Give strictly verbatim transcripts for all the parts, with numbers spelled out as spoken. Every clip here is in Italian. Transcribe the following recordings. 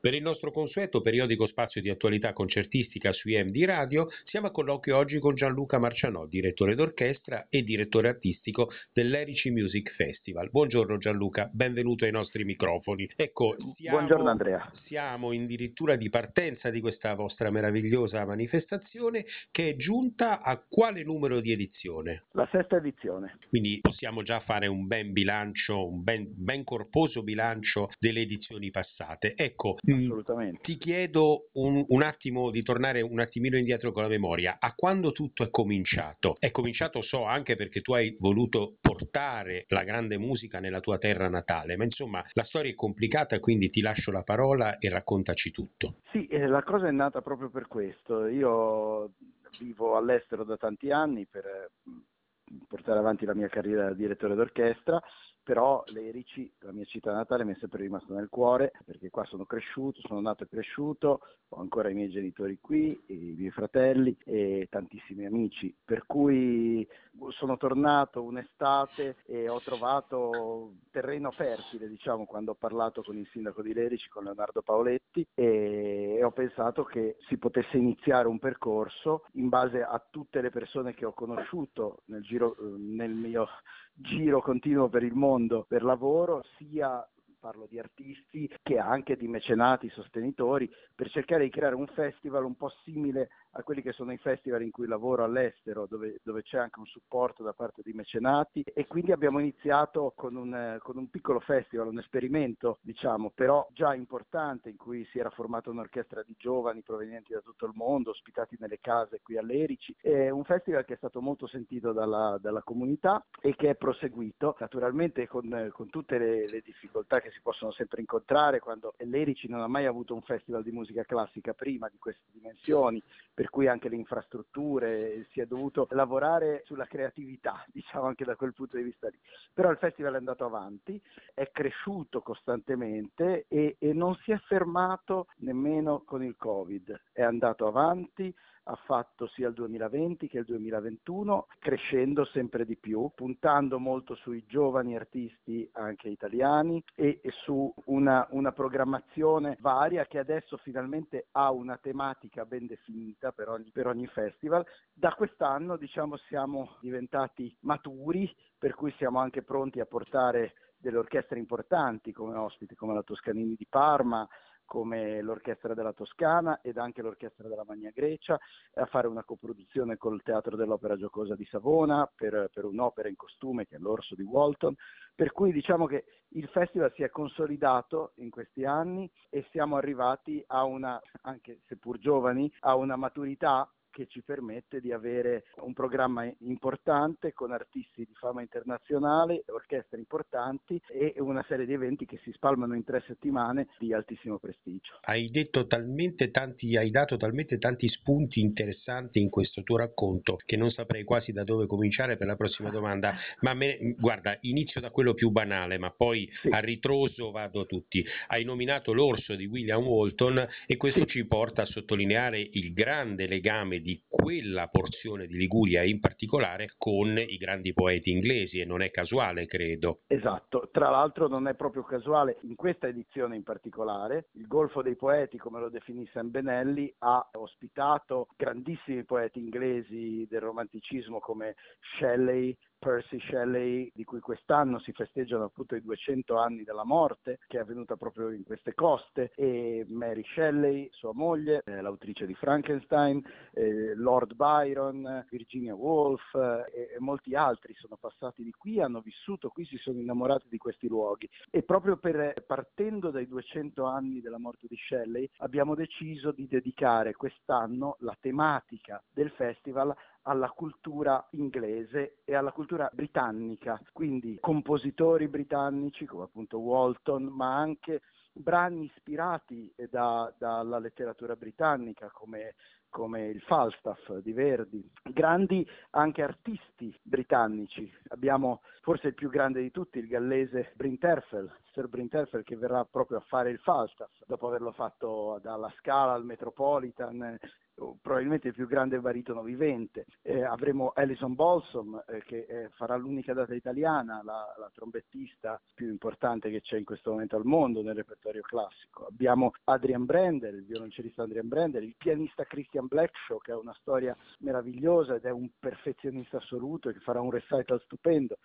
Per il nostro consueto periodico spazio di attualità concertistica su I M D Radio siamo a colloquio oggi con Gianluca Marcianò, direttore d'orchestra e direttore artistico del Lerici Music Festival. Buongiorno Gianluca, benvenuto ai nostri microfoni. Ecco, siamo, buongiorno Andrea. Siamo in dirittura di partenza di questa vostra meravigliosa manifestazione che è giunta a quale numero di edizione? La sesta edizione. Quindi possiamo già fare un ben bilancio, un ben, ben corposo bilancio delle edizioni passate. Ecco, assolutamente. Ti chiedo un, un attimo di tornare un attimino indietro con la memoria a quando tutto è cominciato. È cominciato, so, anche perché tu hai voluto portare la grande musica nella tua terra natale, ma insomma la storia è complicata, quindi ti lascio la parola e raccontaci tutto. Sì, eh, la cosa è nata proprio per questo. Io vivo all'estero da tanti anni per portare avanti la mia carriera da direttore d'orchestra, però Lerici, la mia città natale, mi è sempre rimasta nel cuore, perché qua sono cresciuto, sono nato e cresciuto, ho ancora i miei genitori qui, i miei fratelli e tantissimi amici, per cui sono tornato un'estate e ho trovato terreno fertile, diciamo, quando ho parlato con il sindaco di Lerici, con Leonardo Paoletti, e ho pensato che si potesse iniziare un percorso in base a tutte le persone che ho conosciuto nel giro, nel mio giro continuo per il mondo per lavoro, sia parlo di artisti che anche di mecenati, sostenitori, per cercare di creare un festival un po' simile a quelli che sono i festival in cui lavoro all'estero, dove, dove c'è anche un supporto da parte di mecenati, e quindi abbiamo iniziato con un, con un piccolo festival, un esperimento diciamo, però già importante, in cui si era formata un'orchestra di giovani provenienti da tutto il mondo, ospitati nelle case qui a Lerici. È un festival che è stato molto sentito dalla, dalla comunità e che è proseguito naturalmente con, con tutte le, le difficoltà che si possono sempre incontrare, quando Lerici non ha mai avuto un festival di musica classica prima di queste dimensioni, per cui anche le infrastrutture, si è dovuto lavorare sulla creatività, diciamo, anche da quel punto di vista lì. Però il festival è andato avanti, è cresciuto costantemente e, e non si è fermato nemmeno con il Covid, è andato avanti, ha fatto sia il duemilaventi che il duemilaventuno, crescendo sempre di più, puntando molto sui giovani artisti anche italiani e, e su una, una programmazione varia che adesso finalmente ha una tematica ben definita per ogni, per ogni festival. Da quest'anno, diciamo, siamo diventati maturi, per cui siamo anche pronti a portare delle orchestre importanti come ospiti, come la Toscanini di Parma, come l'Orchestra della Toscana ed anche l'Orchestra della Magna Grecia, a fare una coproduzione col Teatro dell'Opera Giocosa di Savona per, per un'opera in costume che è l'Orso di Walton, per cui diciamo che il festival si è consolidato in questi anni e siamo arrivati a una, anche seppur giovani, a una maturità che ci permette di avere un programma importante con artisti di fama internazionale, orchestre importanti e una serie di eventi che si spalmano in tre settimane di altissimo prestigio. Hai detto talmente tanti, hai dato talmente tanti spunti interessanti in questo tuo racconto che non saprei quasi da dove cominciare per la prossima domanda, ma me, guarda, inizio da quello più banale, ma poi sì, a ritroso vado a tutti. Hai nominato l'Orso di William Walton e questo sì, ci porta a sottolineare il grande legame di di quella porzione di Liguria in particolare con i grandi poeti inglesi, e non è casuale, credo. Esatto, tra l'altro non è proprio casuale in questa edizione in particolare. Il Golfo dei Poeti, come lo definì San Benelli, ha ospitato grandissimi poeti inglesi del romanticismo come Shelley, Percy Shelley, di cui quest'anno si festeggiano appunto i duecento anni dalla morte, che è avvenuta proprio in queste coste, e Mary Shelley, sua moglie, l'autrice di Frankenstein, eh, Lord Byron, Virginia Woolf eh, e molti altri sono passati di qui, hanno vissuto qui, si sono innamorati di questi luoghi, e proprio per, partendo dai duecento anni della morte di Shelley abbiamo deciso di dedicare quest'anno la tematica del festival alla cultura inglese e alla cultura britannica, quindi compositori britannici come appunto Walton, ma anche brani ispirati da, dalla letteratura britannica come come il Falstaff di Verdi, grandi anche artisti britannici. Abbiamo forse il più grande di tutti, il gallese Bryn Terfel, Sir Bryn Terfel, che verrà proprio a fare il Falstaff, dopo averlo fatto dalla Scala al Metropolitan, probabilmente il più grande baritono vivente. Eh, avremo Alison Balsom eh, che eh, farà l'unica data italiana, la, la trombettista più importante che c'è in questo momento al mondo nel repertorio classico. Abbiamo Adrian Brendel, il violoncellista Adrian Brendel, il pianista Christian Blackshaw, che ha una storia meravigliosa ed è un perfezionista assoluto, che farà un recital stupendo.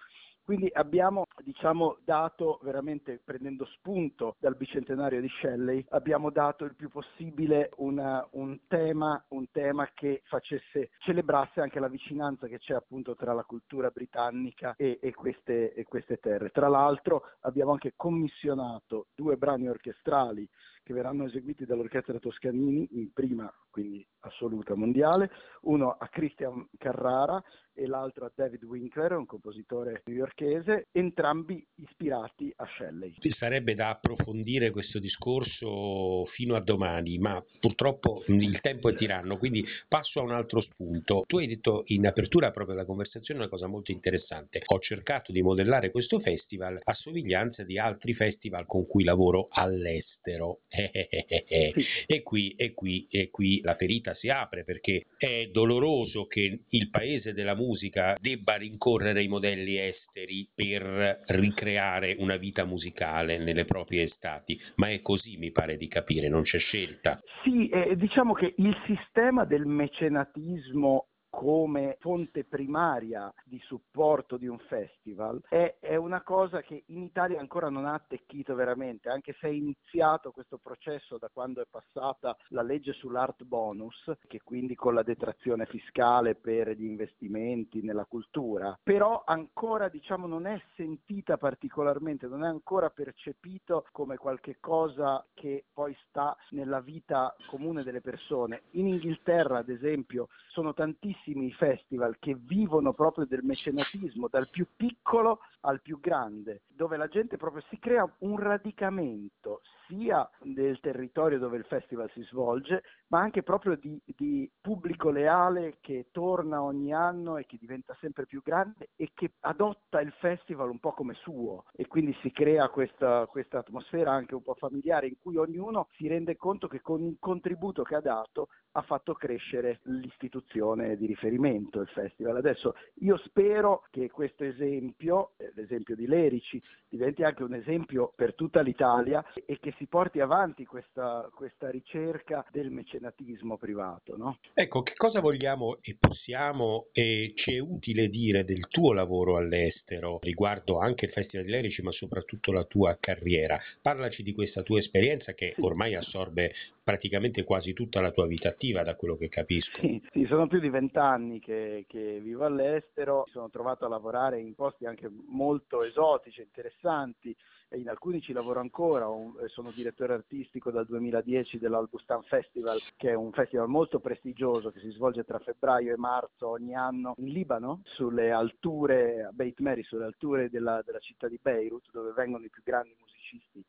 Quindi abbiamo, diciamo, dato veramente, prendendo spunto dal bicentenario di Shelley, abbiamo dato il più possibile una, un tema, un tema che facesse, celebrasse anche la vicinanza che c'è appunto tra la cultura britannica e, e, queste, e queste terre. Tra l'altro abbiamo anche commissionato due brani orchestrali che verranno eseguiti dall'orchestra Toscanini in prima, quindi assoluta mondiale, uno a Christian Carrara e l'altro a David Winkler, un compositore newyorkese, entrambi ispirati a Shelley. Sarebbe da approfondire questo discorso fino a domani, ma purtroppo il tempo è tiranno, quindi passo a un altro spunto. Tu hai detto in apertura proprio della conversazione una cosa molto interessante: ho cercato di modellare questo festival a somiglianza di altri festival con cui lavoro all'estero. Eh, eh, eh, eh. E qui, e qui, e qui la ferita si apre, perché è doloroso che il paese della musica debba rincorrere ai modelli esteri per ricreare una vita musicale nelle proprie estati, ma è così, mi pare di capire, non c'è scelta. Sì, eh, diciamo che il sistema del mecenatismo come fonte primaria di supporto di un festival è, è una cosa che in Italia ancora non ha attecchito veramente, anche se è iniziato questo processo da quando è passata la legge sull'art bonus, che quindi con la detrazione fiscale per gli investimenti nella cultura, però ancora, diciamo, non è sentita particolarmente, non è ancora percepito come qualche cosa che poi sta nella vita comune delle persone. In Inghilterra, ad esempio, sono tantissimi i festival che vivono proprio del mecenatismo, dal più piccolo al più grande, dove la gente proprio si crea un radicamento sia del territorio dove il festival si svolge, ma anche proprio di, di pubblico leale che torna ogni anno e che diventa sempre più grande e che adotta il festival un po' come suo, e quindi si crea questa, questa atmosfera anche un po' familiare in cui ognuno si rende conto che con il contributo che ha dato ha fatto crescere l'istituzione di riferimento, il festival. Adesso io spero che questo esempio, l'esempio di Lerici, diventi anche un esempio per tutta l'Italia e che si porti avanti questa, questa ricerca del mecenatismo privato, no? Ecco, che cosa vogliamo e possiamo e ci è utile dire del tuo lavoro all'estero riguardo anche il Festival di Lerici, ma soprattutto la tua carriera? Parlaci di questa tua esperienza che ormai assorbe praticamente quasi tutta la tua vita attiva, da quello che capisco. Sì, sì, sono più di vent'anni che, che vivo all'estero, mi sono trovato a lavorare in posti anche molto esotici, interessanti, e in alcuni ci lavoro ancora. Sono direttore artistico dal duemiladieci dell'Albustan Festival, che è un festival molto prestigioso che si svolge tra febbraio e marzo ogni anno in Libano, sulle alture, a Beit Meri, sulle alture della, della città di Beirut, dove vengono i più grandi musicisti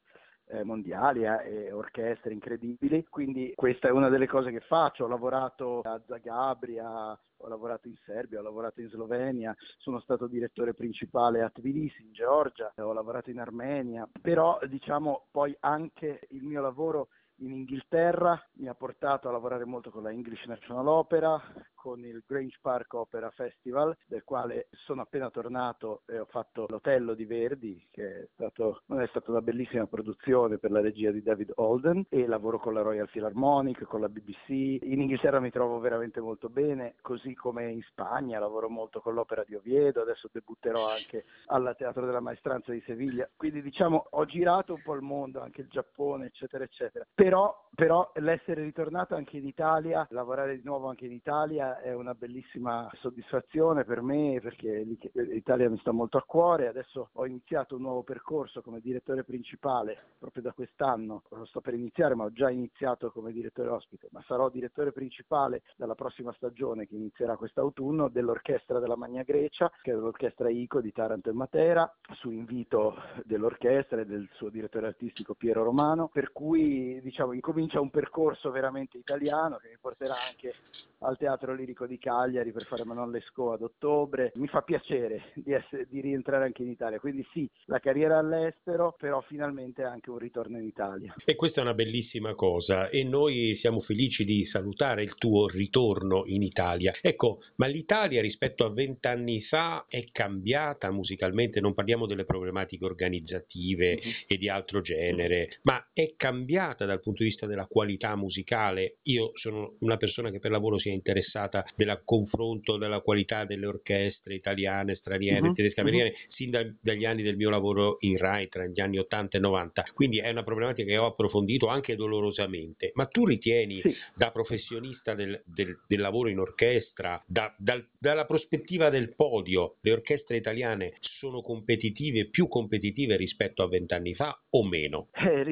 mondiali eh, e orchestre incredibili. Quindi questa è una delle cose che faccio. Ho lavorato a Zagabria, ho lavorato in Serbia, ho lavorato in Slovenia, sono stato direttore principale a Tbilisi in Georgia, ho lavorato in Armenia, però diciamo poi anche il mio lavoro in Inghilterra mi ha portato a lavorare molto con la English National Opera, con il Grange Park Opera Festival, del quale sono appena tornato e ho fatto l'Otello di Verdi, che è stato, non è stata una bellissima produzione per la regia di David Holden, e lavoro con la Royal Philharmonic, con la B B C. In Inghilterra mi trovo veramente molto bene, così come in Spagna lavoro molto con l'Opera di Oviedo, adesso debutterò anche al Teatro della Maestranza di Seviglia. Quindi diciamo ho girato un po' il mondo, anche il Giappone, eccetera eccetera. Però, però l'essere ritornato anche in Italia, lavorare di nuovo anche in Italia, Italia è una bellissima soddisfazione per me, perché l'Italia mi sta molto a cuore. Adesso ho iniziato un nuovo percorso come direttore principale proprio da quest'anno, lo sto per iniziare, ma ho già iniziato come direttore ospite, ma sarò direttore principale dalla prossima stagione che inizierà quest'autunno dell'Orchestra della Magna Grecia, che è l'orchestra ICO di Taranto e Matera, su invito dell'orchestra e del suo direttore artistico Piero Romano, per cui diciamo incomincia un percorso veramente italiano che mi porterà anche al Teatro Lirico di Cagliari per fare Manon Lescaut ad ottobre. Mi fa piacere di, essere, di rientrare anche in Italia, quindi sì, la carriera all'estero, però finalmente anche un ritorno in Italia. E questa è una bellissima cosa e noi siamo felici di salutare il tuo ritorno in Italia. Ecco, ma l'Italia rispetto a vent'anni fa è cambiata musicalmente? Non parliamo delle problematiche organizzative mm-hmm. e di altro genere, ma è cambiata dal punto di vista della qualità musicale? Io sono una persona che per lavoro si è interessata del confronto della qualità delle orchestre italiane, straniere, uh-huh, tedesche, americane, uh-huh. sin da, dagli anni del mio lavoro in Rai, tra gli anni ottanta e novanta, quindi è una problematica che ho approfondito anche dolorosamente. Ma tu ritieni, sì. da professionista del, del, del lavoro in orchestra, da, dal, dalla prospettiva del podio, le orchestre italiane sono competitive, più competitive rispetto a vent'anni fa o meno? Eh,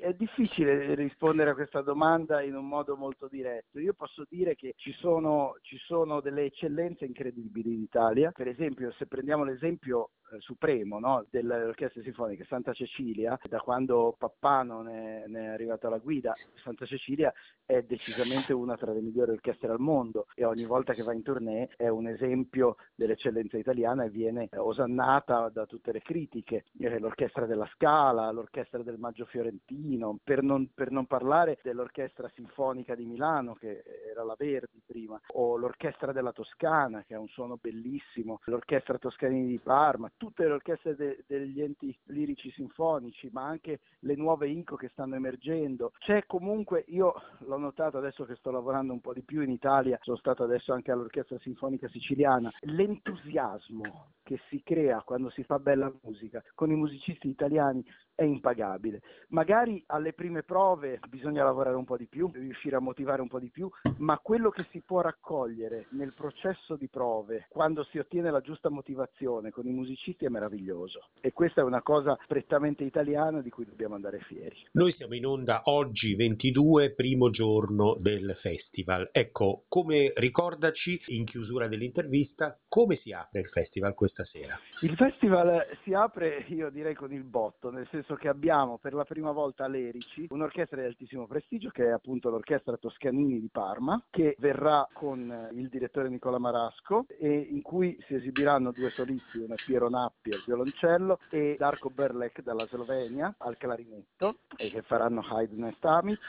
è difficile rispondere a questa domanda in un modo molto diretto. Io posso dire che ci sono, ci sono delle eccellenze incredibili in Italia. Per esempio, se prendiamo l'esempio supremo, no, dell'orchestra sinfonica, Santa Cecilia, da quando Pappano ne, ne è arrivato alla guida, Santa Cecilia è decisamente una tra le migliori orchestre al mondo e ogni volta che va in tournée è un esempio dell'eccellenza italiana e viene osannata da tutte le critiche. L'orchestra della Scala, l'orchestra del Maggio Fiorentino, per non, per non parlare dell'orchestra sinfonica di Milano che era la Verdi prima, o l'orchestra della Toscana che ha un suono bellissimo, l'orchestra Toscanini di Parma, tutte le orchestre de, degli enti lirici sinfonici, ma anche le nuove ICO che stanno emergendo. C'è comunque, io l'ho notato adesso che sto lavorando un po' di più in Italia, sono stato adesso anche all'Orchestra Sinfonica Siciliana, l'entusiasmo che si crea quando si fa bella musica con i musicisti italiani è impagabile. Magari alle prime prove bisogna lavorare un po' di più, riuscire a motivare un po' di più, ma quello che si può raccogliere nel processo di prove, quando si ottiene la giusta motivazione con i musicisti, è meraviglioso. E questa è una cosa prettamente italiana di cui dobbiamo andare fieri. Noi siamo in onda oggi ventidue, primo giorno del festival. Ecco, come ricordaci in chiusura dell'intervista, come si apre il festival questa sera? Il festival si apre, io direi, con il botto, nel senso che abbiamo per la prima volta a Lerici un'orchestra di altissimo prestigio che è appunto l'orchestra Toscanini di Parma, che verrà con il direttore Nicola Marasco e in cui si esibiranno due solisti, una Piero Nappi al violoncello e Darko Berlek dalla Slovenia al clarinetto, e che faranno Haydn e Stamitz.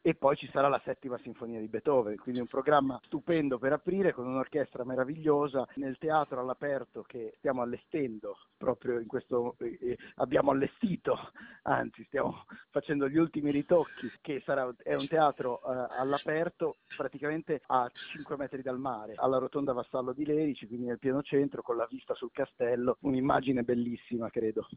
E poi ci sarà la settima sinfonia di Beethoven, quindi un programma stupendo per aprire con un'orchestra meravigliosa nel teatro all'aperto che stiamo allestendo proprio in questo, eh, abbiamo allestito, anzi stiamo facendo gli ultimi ritocchi, che sarà, è un teatro eh, all'aperto praticamente a cinque metri dal mare, alla rotonda Vassallo di Lerici, quindi nel pieno centro, con la vista sul castello, un'immagine bellissima, credo.